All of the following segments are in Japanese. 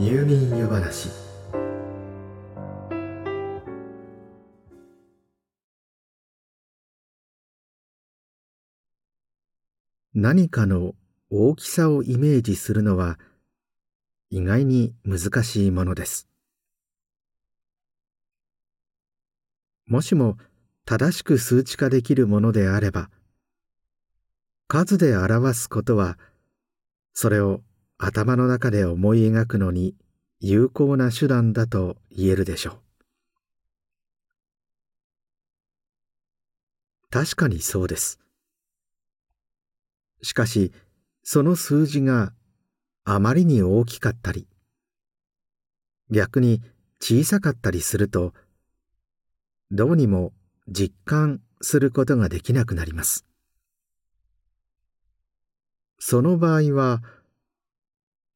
入眠湯話。何かの大きさをイメージするのは意外に難しいものです。もしも正しく数値化できるものであれば、数で表すことはそれを頭の中で思い描くのに有効な手段だと言えるでしょう。確かにそうです。しかし、その数字があまりに大きかったり、逆に小さかったりすると、どうにも実感することができなくなります。その場合は、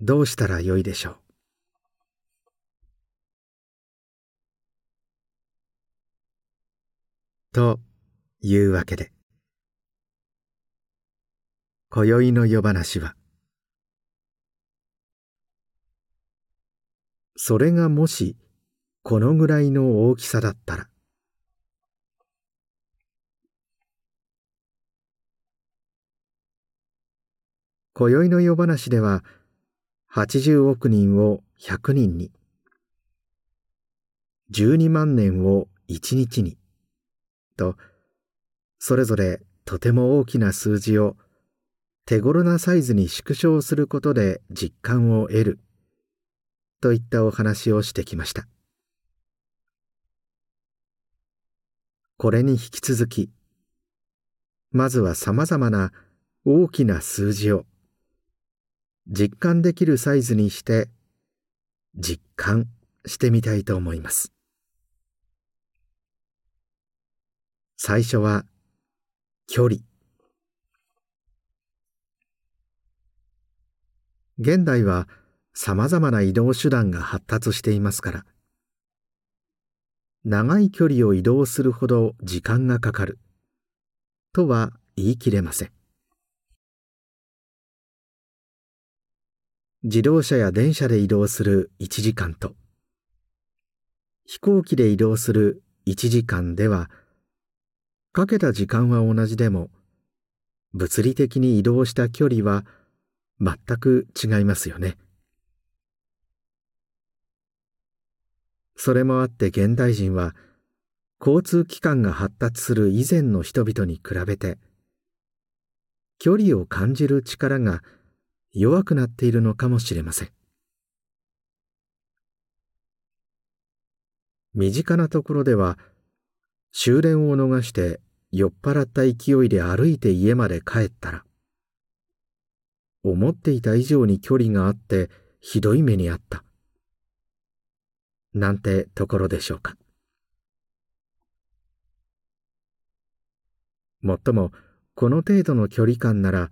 どうしたらよいでしょう。というわけで、今宵の夜話は、それがもしこのぐらいの大きさだったら、今宵の夜話では、80億人を100人に、12万年を1日に、と、それぞれとても大きな数字を手頃なサイズに縮小することで実感を得る、といったお話をしてきました。これに引き続き、まずはさまざまな大きな数字を、実感できるサイズにして実感してみたいと思います。最初は距離。現代はさまざまな移動手段が発達していますから、長い距離を移動するほど時間がかかるとは言い切れません。自動車や電車で移動する1時間と、飛行機で移動する1時間では、かけた時間は同じでも、物理的に移動した距離は全く違いますよね。それもあって現代人は、交通機関が発達する以前の人々に比べて、距離を感じる力が弱くなっているのかもしれません。身近なところでは、終電を逃して酔っ払った勢いで歩いて家まで帰ったら、思っていた以上に距離があってひどい目にあった、なんてところでしょうか。もっとも、この程度の距離感なら、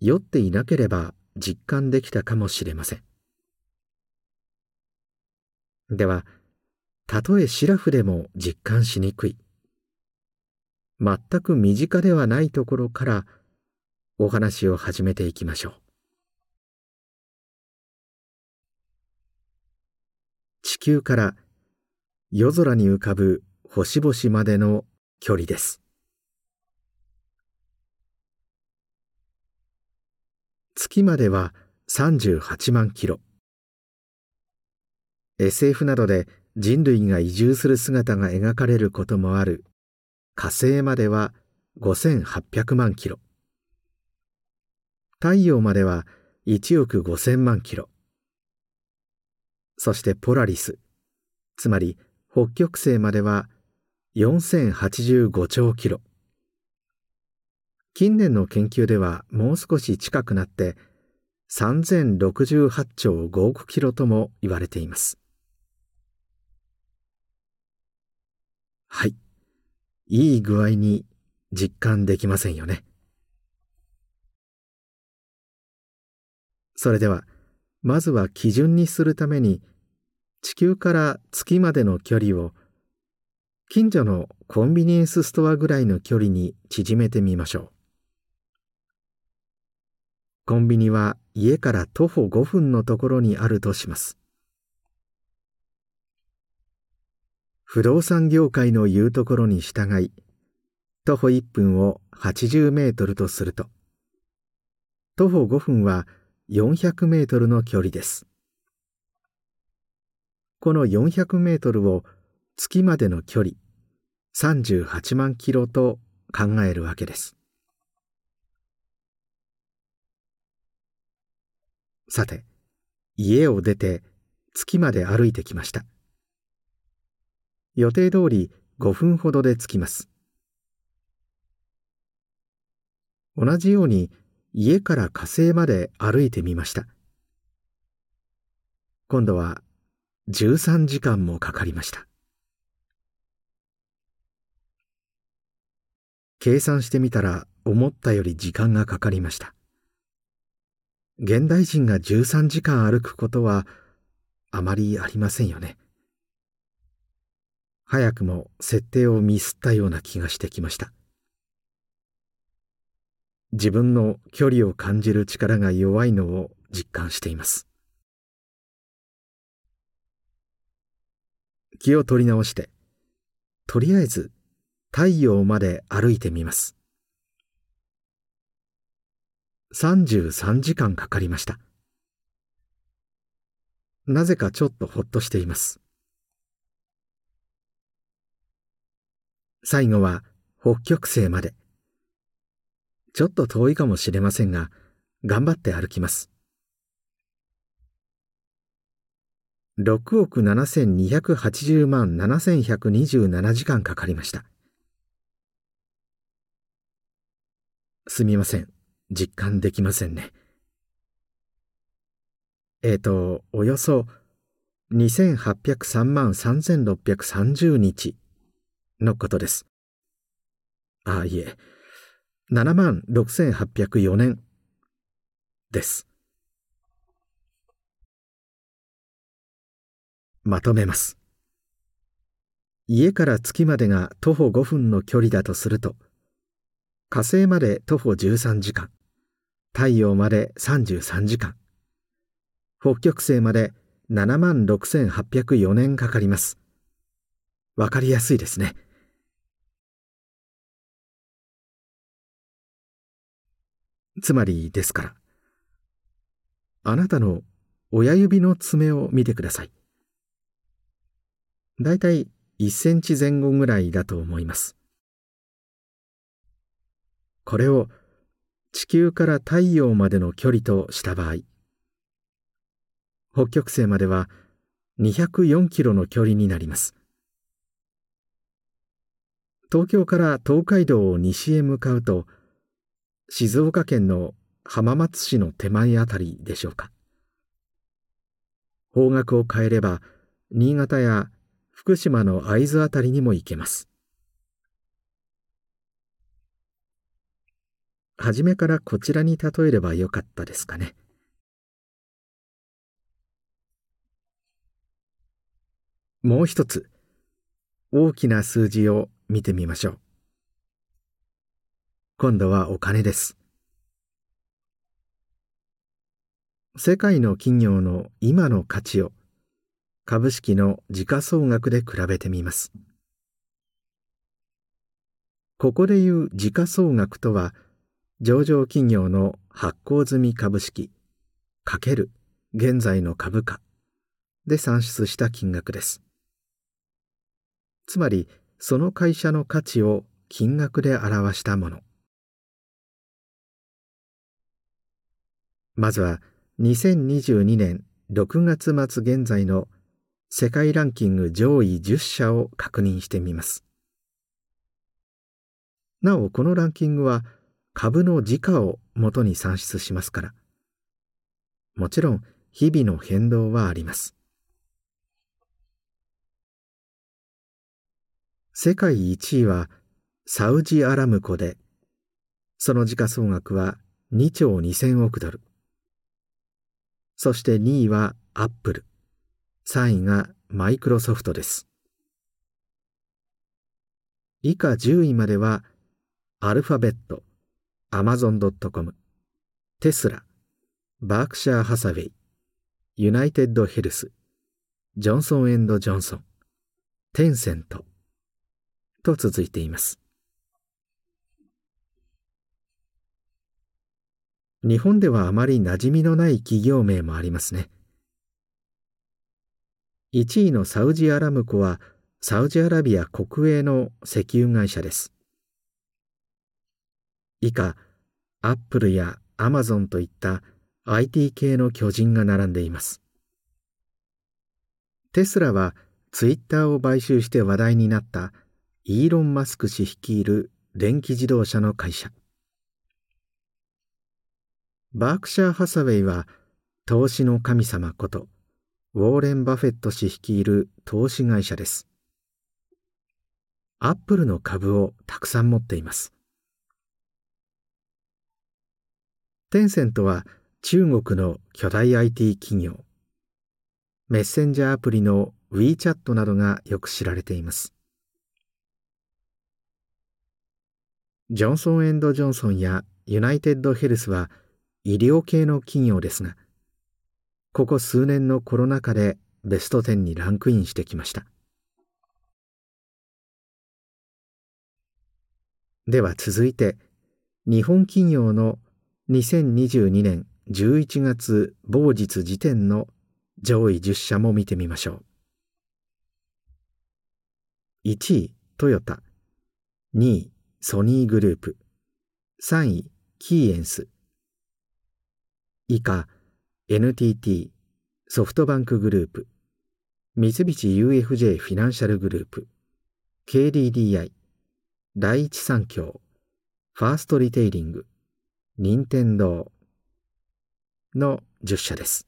酔っていなければ実感できたかもしれません。では、たとえシラフでも実感しにくい、全く身近ではないところからお話を始めていきましょう。地球から夜空に浮かぶ星々までの距離です。月までは38万キロ。SF などで人類が移住する姿が描かれることもある火星までは5800万キロ。太陽までは1億5000万キロ。そしてポラリス、つまり北極星までは4085兆キロ。近年の研究ではもう少し近くなって3068兆5億キロとも言われています。はい、いい具合に実感できませんよね。それでは、まずは基準にするために地球から月までの距離を近所のコンビニエンスストアぐらいの距離に縮めてみましょう。コンビニは家から徒歩5分のところにあるとします。不動産業界の言うところに従い、徒歩1分を80メートルとすると、徒歩5分は400メートルの距離です。この400メートルを月までの距離38万キロと考えるわけです。さて、家を出て月まで歩いてきました。予定通り5分ほどで着きます。同じように家から火星まで歩いてみました。今度は13時間もかかりました。計算してみたら思ったより時間がかかりました。現代人が13時間歩くことはあまりありませんよね。早くも設定をミスったような気がしてきました。自分の距離を感じる力が弱いのを実感しています。気を取り直して、とりあえず太陽まで歩いてみます。33時間かかりました。なぜかちょっとほっとしています。最後は北極星まで。ちょっと遠いかもしれませんが、頑張って歩きます。6億 7,280 万 7,127 時間かかりました。すみません。実感できませんね。およそ 2,803 万 3,630 日のことです。あ、いえ。76,804 年です。まとめます。家から月までが徒歩5分の距離だとすると、火星まで徒歩13時間、太陽まで33時間、北極星まで 76,804 年かかります。わかりやすいですね。つまりですから、あなたの親指の爪を見てください。だいたい1センチ前後ぐらいだと思います。これを地球から太陽までの距離とした場合、北極星までは204キロの距離になります。東京から東海道を西へ向かうと、静岡県の浜松市の手前あたりでしょうか。方角を変えれば、新潟や福島の会津あたりにも行けます。初めからこちらに例えればよかったですかね。もう一つ、大きな数字を見てみましょう。今度はお金です。世界の企業の今の価値を株式の時価総額で比べてみます。ここでいう時価総額とは、上場企業の発行済み株式×現在の株価で算出した金額です。つまり、その会社の価値を金額で表したもの。まずは2022年6月末現在の世界ランキング上位10社を確認してみます。なお、このランキングは株の時価を元に算出しますから、もちろん日々の変動はあります。世界1位はサウジアラムコで、その時価総額は2兆2000億ドル。そして2位はアップル、3位がマイクロソフトです。以下10位まではアルファベット、アマゾン.com、テスラ、バークシャーハサウェイ、ユナイテッドヘルス、ジョンソン&ジョンソン、テンセントと続いています。日本ではあまり馴染みのない企業名もありますね。1位のサウジアラムコはサウジアラビア国営の石油会社です。以下、アップルやアマゾンといった IT 系の巨人が並んでいます。テスラはツイッターを買収して話題になったイーロン・マスク氏率いる電気自動車の会社。バークシャー・ハサウェイは投資の神様ことウォーレン・バフェット氏率いる投資会社です。アップルの株をたくさん持っています。テンセントは中国の巨大 IT 企業。メッセンジャーアプリの WeChat などがよく知られています。ジョンソン&ジョンソンやユナイテッドヘルスは医療系の企業ですが、ここ数年のコロナ禍でベスト10にランクインしてきました。では続いて、日本企業の2022年11月某日時点の上位10社も見てみましょう。1位、トヨタ。2位、ソニーグループ。3位、キーエンス。以下、NTT、ソフトバンクグループ、三菱 UFJ フィナンシャルグループ、KDDI、第一三共、ファーストリテイリング、任天堂の10社です。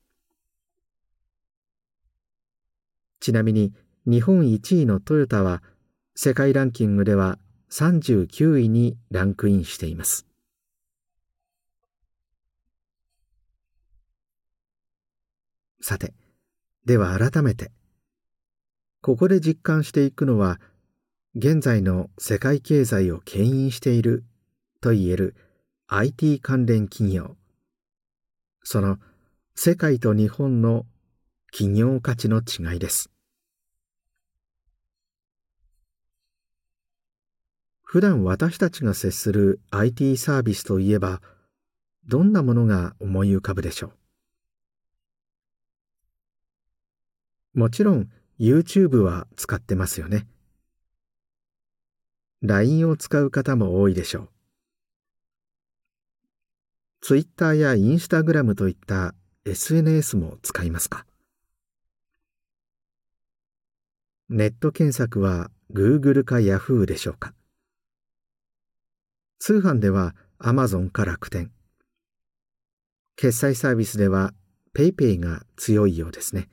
ちなみに、日本1位のトヨタは、世界ランキングでは39位にランクインしています。さて、では改めて、ここで実感していくのは、現在の世界経済を牽引しているといえる IT 関連企業、その世界と日本の企業価値の違いです。普段私たちが接する IT サービスといえば、どんなものが思い浮かぶでしょう。もちろん YouTube は使ってますよね。LINE を使う方も多いでしょう。Twitter や Instagram といった SNS も使いますか。ネット検索は Google か Yahoo でしょうか。通販では Amazon か楽天。決済サービスでは PayPay が強いようですね。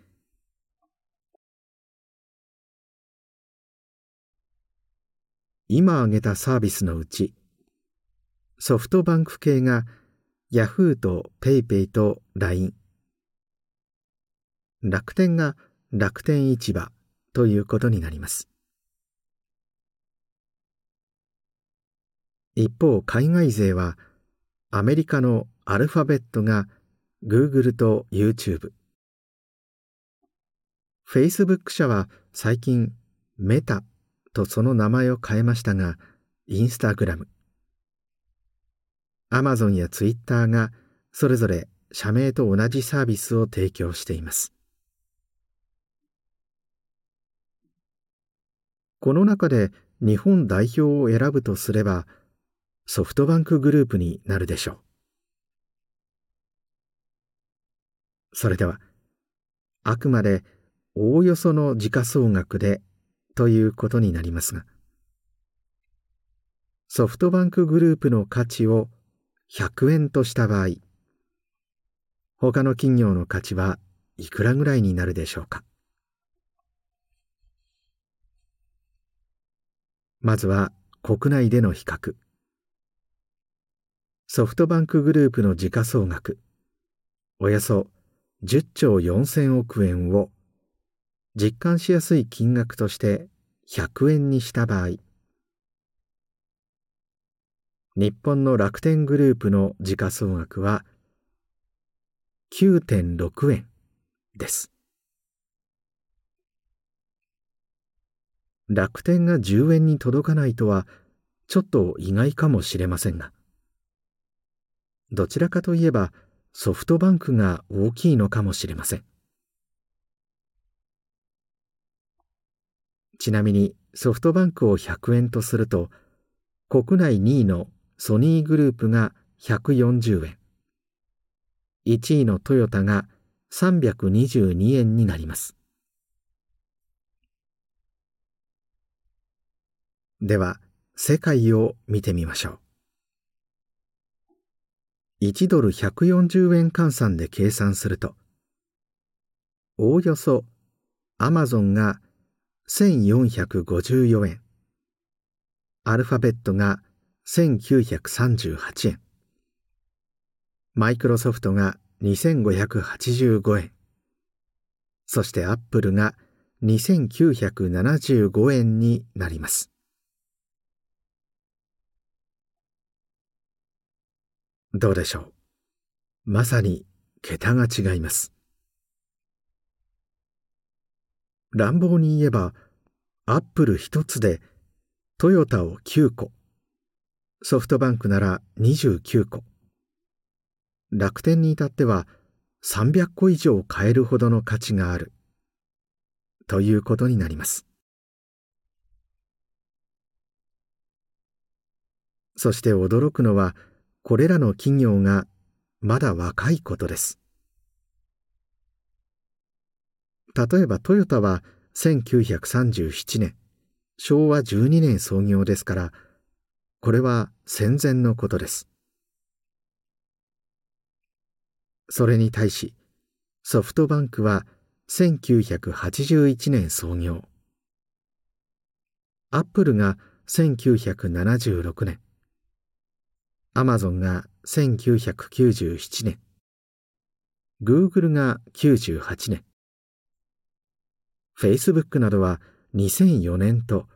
今挙げたサービスのうち、ソフトバンク系が Yahoo と PayPay と LINE、楽天が楽天市場ということになります。一方、海外勢はアメリカのアルファベットが Google と YouTube、Facebook 社は最近メタとその名前を変えましたが、インスタグラム、アマゾンやツイッターがそれぞれ社名と同じサービスを提供しています。この中で日本代表を選ぶとすれば、ソフトバンクグループになるでしょう。それでは、あくまでおおよその時価総額でということになりますが、ソフトバンクグループの価値を100円とした場合、他の企業の価値はいくらぐらいになるでしょうか。まずは国内での比較。ソフトバンクグループの時価総額、およそ10兆4000億円を実感しやすい金額として100円にした場合、日本の楽天グループの時価総額は 9.6 円です。楽天が10円に届かないとはちょっと意外かもしれませんが、どちらかといえばソフトバンクが大きいのかもしれません。ちなみにソフトバンクを100円とすると、国内2位のソニーグループが140円、1位のトヨタが322円になります。では、世界を見てみましょう。1ドル140円換算で計算すると、おおよそアマゾンが1454円、アルファベットが1938円、マイクロソフトが2585円、そしてアップルが2975円になります。どうでしょう。まさに桁が違います。乱暴に言えば、アップル一つでトヨタを9個、ソフトバンクなら29個、楽天に至っては300個以上買えるほどの価値があるということになります。そして驚くのは、これらの企業がまだ若いことです。例えばトヨタは1937年、昭和12年創業ですから、これは戦前のことです。それに対し、ソフトバンクは1981年創業。アップルが1976年、アマゾンが1997年、グーグルが98年、フェイスブックなどは2004年と、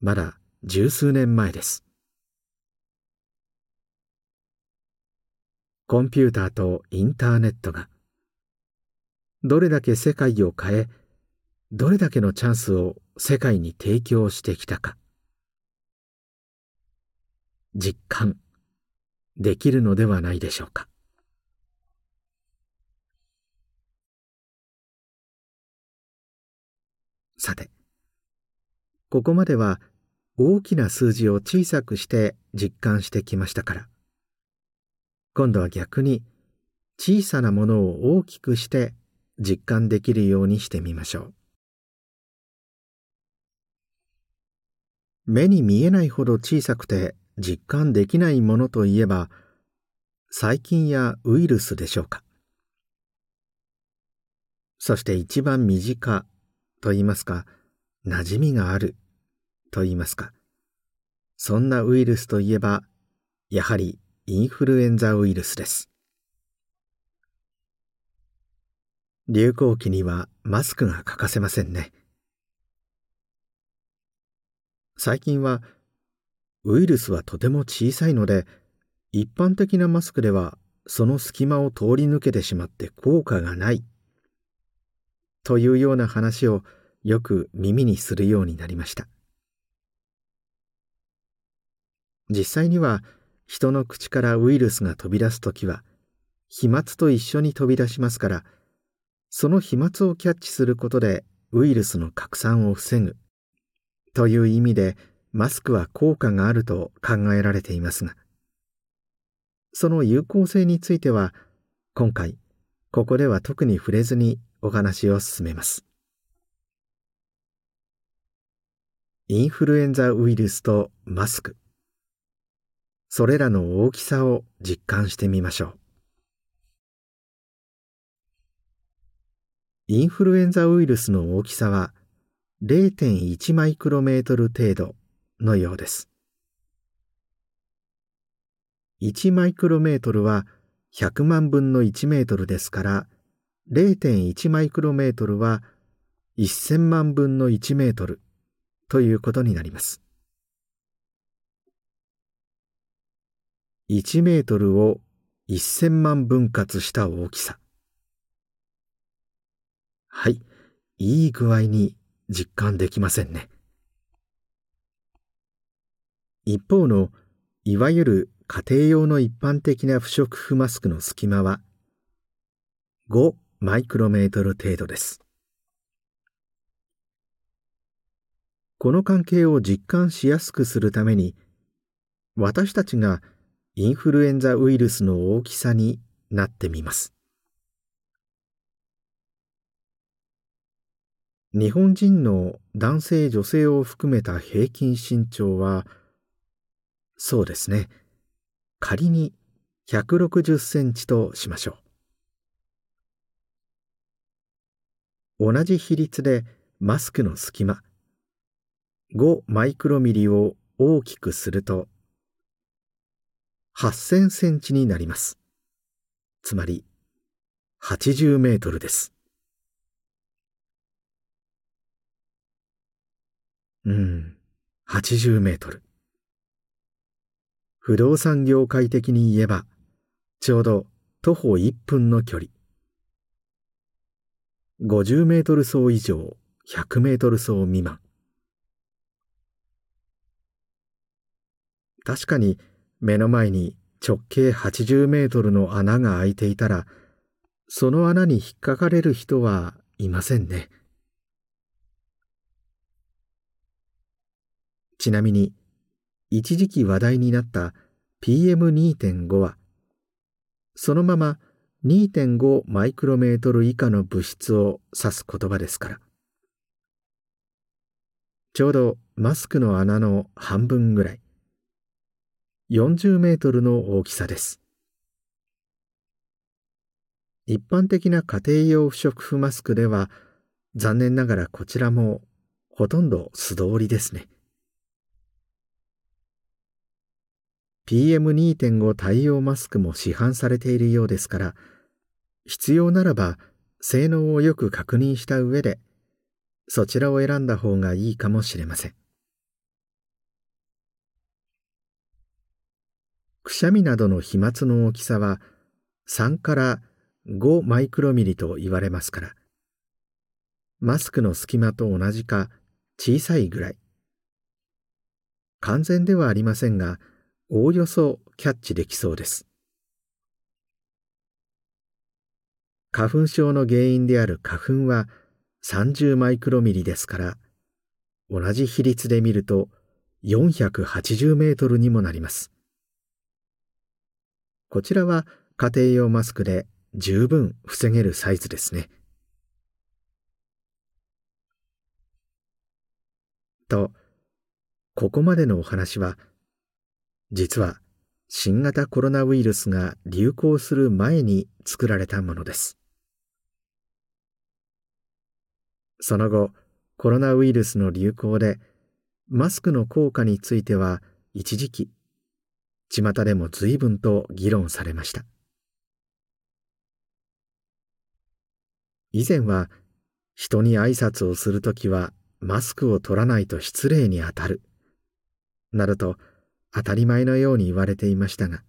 まだ十数年前です。コンピューターとインターネットが、どれだけ世界を変え、どれだけのチャンスを世界に提供してきたか、実感できるのではないでしょうか。さて、ここまでは大きな数字を小さくして実感してきましたから、今度は逆に小さなものを大きくして実感できるようにしてみましょう。目に見えないほど小さくて実感できないものといえば、細菌やウイルスでしょうか。そして一番身近といいますか、馴染みがあるといいますか、そんなウイルスといえば、やはりインフルエンザウイルスです。流行期にはマスクが欠かせませんね。最近はウイルスはとても小さいので、一般的なマスクではその隙間を通り抜けてしまって効果がないというような話をよく耳にするようになりました。実際には人の口からウイルスが飛び出すときは飛沫と一緒に飛び出しますから、その飛沫をキャッチすることでウイルスの拡散を防ぐという意味で、マスクは効果があると考えられていますが、その有効性については、今回、ここでは特に触れずにお話を進めます。インフルエンザウイルスとマスク、それらの大きさを実感してみましょう。インフルエンザウイルスの大きさは 0.1 マイクロメートル程度のようです。1マイクロメートルは100万分の1メートルですから、0.1 マイクロメートルは1000万分の1メートルということになります。1メートルを1000万分割した大きさ。はい、いい具合に実感できませんね。一方のいわゆる家庭用の一般的な不織布マスクの隙間は5マイクロメートル程度です。この関係を実感しやすくするために、私たちがインフルエンザウイルスの大きさになってみます。日本人の男性・女性を含めた平均身長は、そうですね、仮に160センチとしましょう。同じ比率でマスクの隙間、5マイクロミリを大きくすると8000センチになります。つまり80メートルです。80メートル。不動産業界的に言えば、ちょうど徒歩1分の距離。50メートル走以上、100メートル走未満。確かに目の前に直径80メートルの穴が開いていたら、その穴に引っかかれる人はいませんね。ちなみに、一時期話題になった PM2.5 は、そのまま 2.5 マイクロメートル以下の物質を指す言葉ですから、ちょうどマスクの穴の半分ぐらい、40メートルの大きさです。一般的な家庭用不織布マスクでは、残念ながらこちらもほとんど素通りですね。PM2.5 対応マスクも市販されているようですから、必要ならば性能をよく確認した上で、そちらを選んだ方がいいかもしれません。くしゃみなどの飛沫の大きさは3から5マイクロミリと言われますから、マスクの隙間と同じか小さいぐらい。完全ではありませんが、おおよそキャッチできそうです。花粉症の原因である花粉は30マイクロミリですから、同じ比率で見ると480メートルにもなります。こちらは家庭用マスクで十分防げるサイズですね。と、ここまでのお話は、実は新型コロナウイルスが流行する前に作られたものです。その後、コロナウイルスの流行で、マスクの効果については一時期、巷でも随分と議論されました。以前は、人に挨拶をするときはマスクを取らないと失礼にあたる、などと当たり前のように言われていましたが、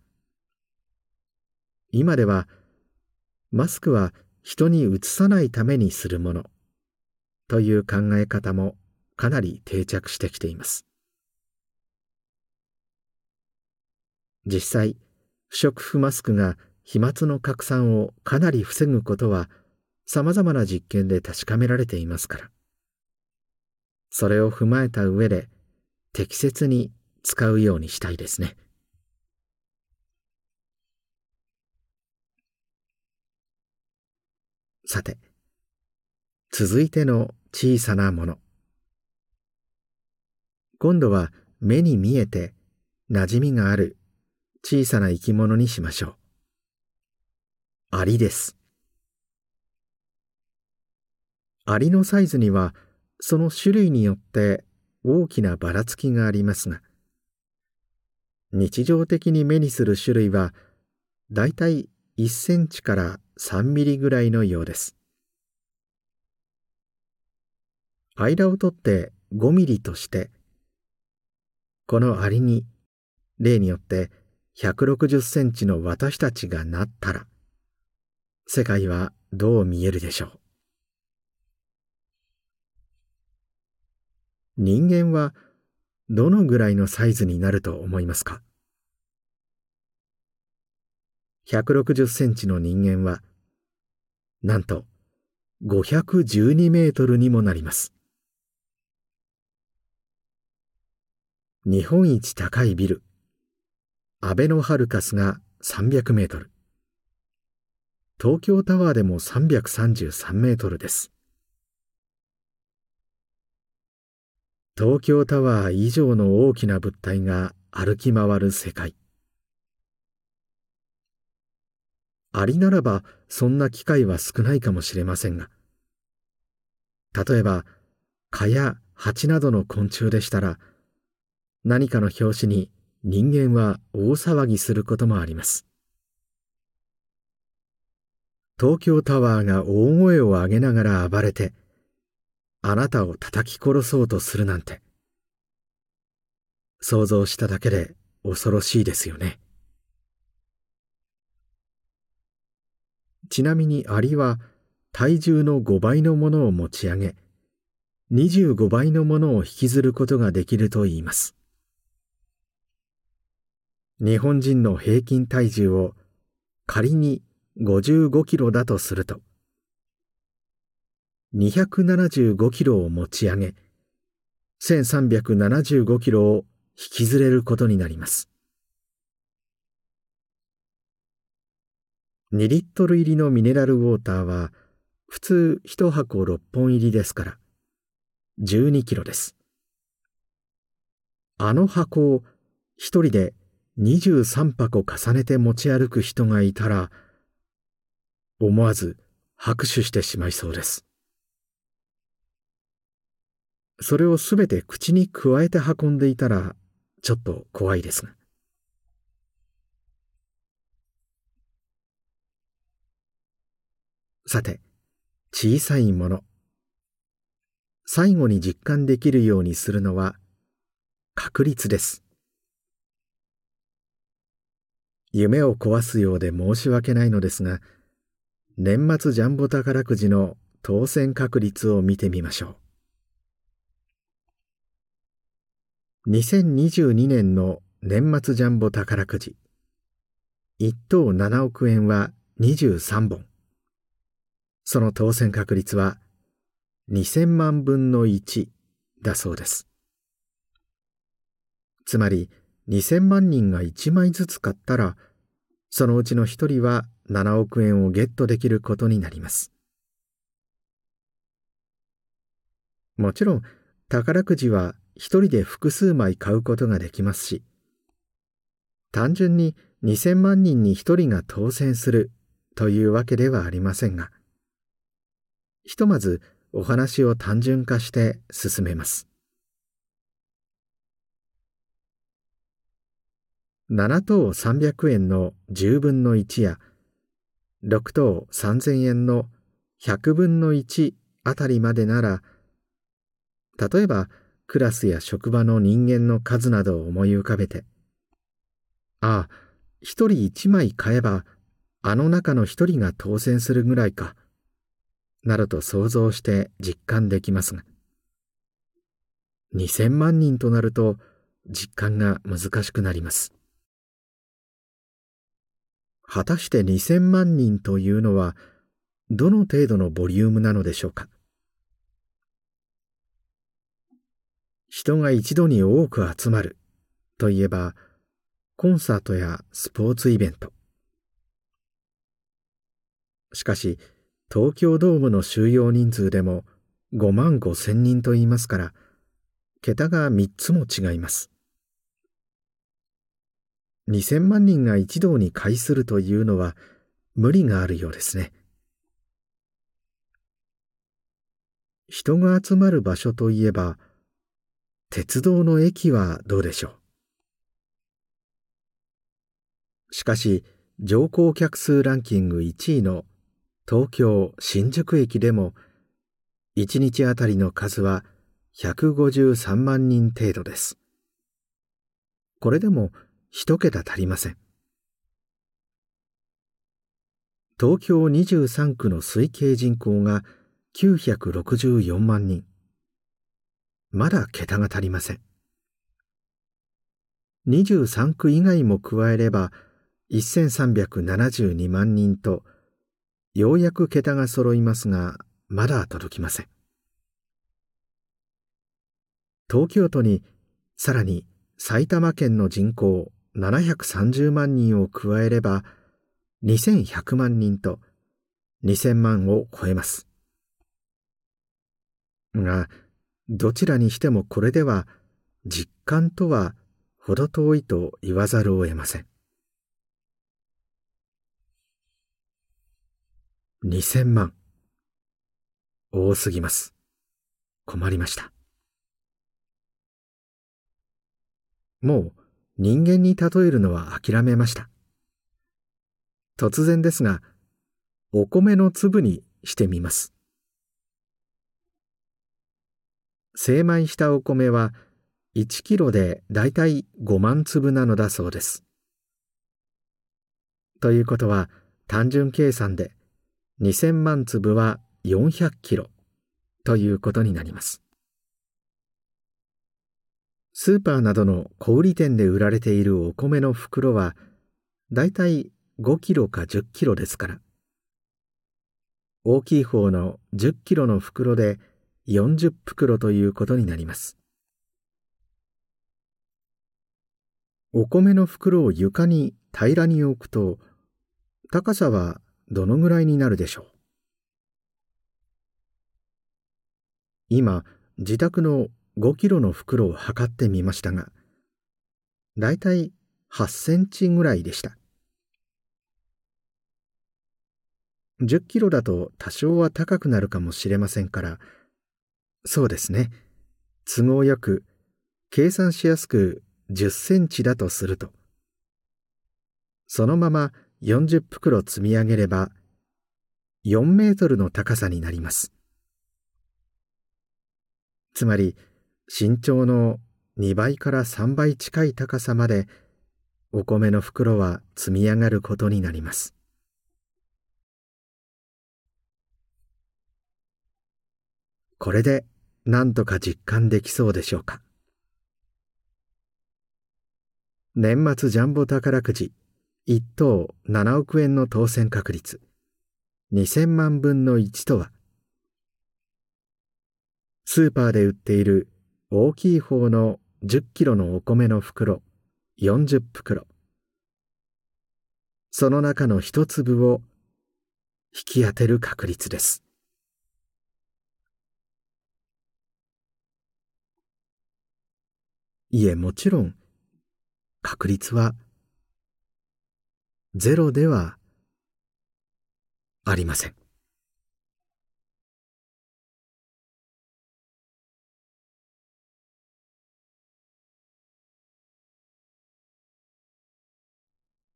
今では、マスクは人にうつさないためにするもの、という考え方もかなり定着してきています。実際、不織布マスクが飛沫の拡散をかなり防ぐことは、さまざまな実験で確かめられていますから、それを踏まえた上で、適切に使うようにしたいですね。さて、続いての小さなもの。今度は目に見えて、なじみがある小さな生き物にしましょう。アリです。アリのサイズにはその種類によって大きなばらつきがありますが、日常的に目にする種類はだいたい1センチから3ミリぐらいのようです。間を取って5ミリとして、このアリに例によって160センチの私たちがなったら、世界はどう見えるでしょう。人間はどのぐらいのサイズになると思いますか？160センチの人間は、なんと512メートルにもなります。日本一高いビル、あべのハルカスが300メートル。東京タワーでも333メートルです。東京タワー以上の大きな物体が歩き回る世界。ありならばそんな機会は少ないかもしれませんが、例えば蚊や蜂などの昆虫でしたら、何かの拍子に人間は大騒ぎすることもあります。東京タワーが大声を上げながら暴れて、あなたを叩き殺そうとするなんて、想像しただけで恐ろしいですよね。ちなみにアリは体重の5倍のものを持ち上げ、25倍のものを引きずることができるといいます。日本人の平均体重を仮に55キロだとすると、275キロを持ち上げ、1375キロを引きずれることになります。2リットル入りのミネラルウォーターは、普通1箱6本入りですから、12キロです。あの箱を一人で23箱重ねて持ち歩く人がいたら、思わず拍手してしまいそうです。それをすべて口に加えて運んでいたらちょっと怖いですが。さて、小さいもの。最後に実感できるようにするのは確率です。夢を壊すようで申し訳ないのですが、年末ジャンボ宝くじの当選確率を見てみましょう。2022年の年末ジャンボ宝くじ、1等7億円は23本。その当選確率は2000万分の1だそうです。つまり、2000万人が1枚ずつ買ったら、そのうちの1人は7億円をゲットできることになります。もちろん、宝くじは一人で複数枚買うことができますし、単純に2000万人に一人が当選するというわけではありませんが、ひとまずお話を単純化して進めます。7等300円の10分の1や、6等3000円の100分の1あたりまでなら、例えばクラスや職場の人間の数などを思い浮かべて、ああ、一人一枚買えば、あの中の一人が当選するぐらいか、などと想像して実感できますが、2000万人となると実感が難しくなります。果たして2000万人というのはどの程度のボリュームなのでしょうか。人が一度に多く集まるといえばコンサートやスポーツイベント。しかし東京ドームの収容人数でも5万5千人といいますから、桁が3つも違います。2000万人が一堂に会するというのは無理があるようですね。人が集まる場所といえば、鉄道の駅はどうでしょう。しかし、乗降客数ランキング1位の東京・新宿駅でも、1日あたりの数は153万人程度です。これでも、一桁足りません。東京23区の推計人口が964万人。まだ桁が足りません。23区以外も加えれば1372万人と、ようやく桁が揃いますが、まだ届きません。東京都にさらに埼玉県の人口730万人を加えれば2100万人と2000万を超えます。が、どちらにしてもこれでは実感とはほど遠いと言わざるを得ません。2000万。多すぎます。困りました。もう人間に例えるのは諦めました。突然ですが、お米の粒にしてみます。精米したお米は1キロでだいたい5万粒なのだそうです。ということは単純計算で2000万粒は400キロということになります。スーパーなどの小売店で売られているお米の袋はだいたい5キロか10キロですから、大きい方の10キロの袋で40袋ということになります。お米の袋を床に平らに置くと、高さはどのぐらいになるでしょう。今、自宅の5キロの袋を測ってみましたが、だいたい8センチぐらいでした。10キロだと多少は高くなるかもしれませんから、そうですね、都合よく、計算しやすく10センチだとすると、そのまま40袋積み上げれば、4メートルの高さになります。つまり、身長の2倍から3倍近い高さまで、お米の袋は積み上がることになります。これで何とか実感できそうでしょうか。年末ジャンボ宝くじ1等7億円の当選確率2000万分の1とは、スーパーで売っている大きい方の10キロのお米の袋40袋、その中の一粒を引き当てる確率です。いえ、もちろん確率はゼロではありません。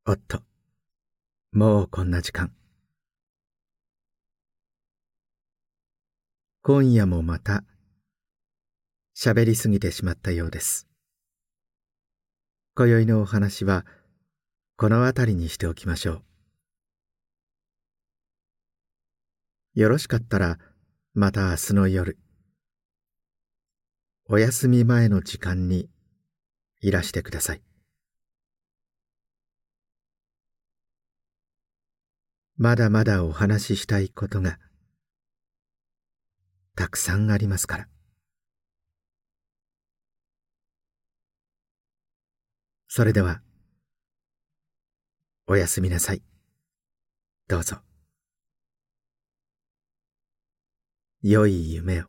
おっと、もうこんな時間。今夜もまた喋りすぎてしまったようです。今宵のお話はこのあたりにしておきましょう。よろしかったらまた明日の夜、お休み前の時間にいらしてください。まだまだお話ししたいことがたくさんありますから。それでは、おやすみなさい。どうぞ、良い夢を。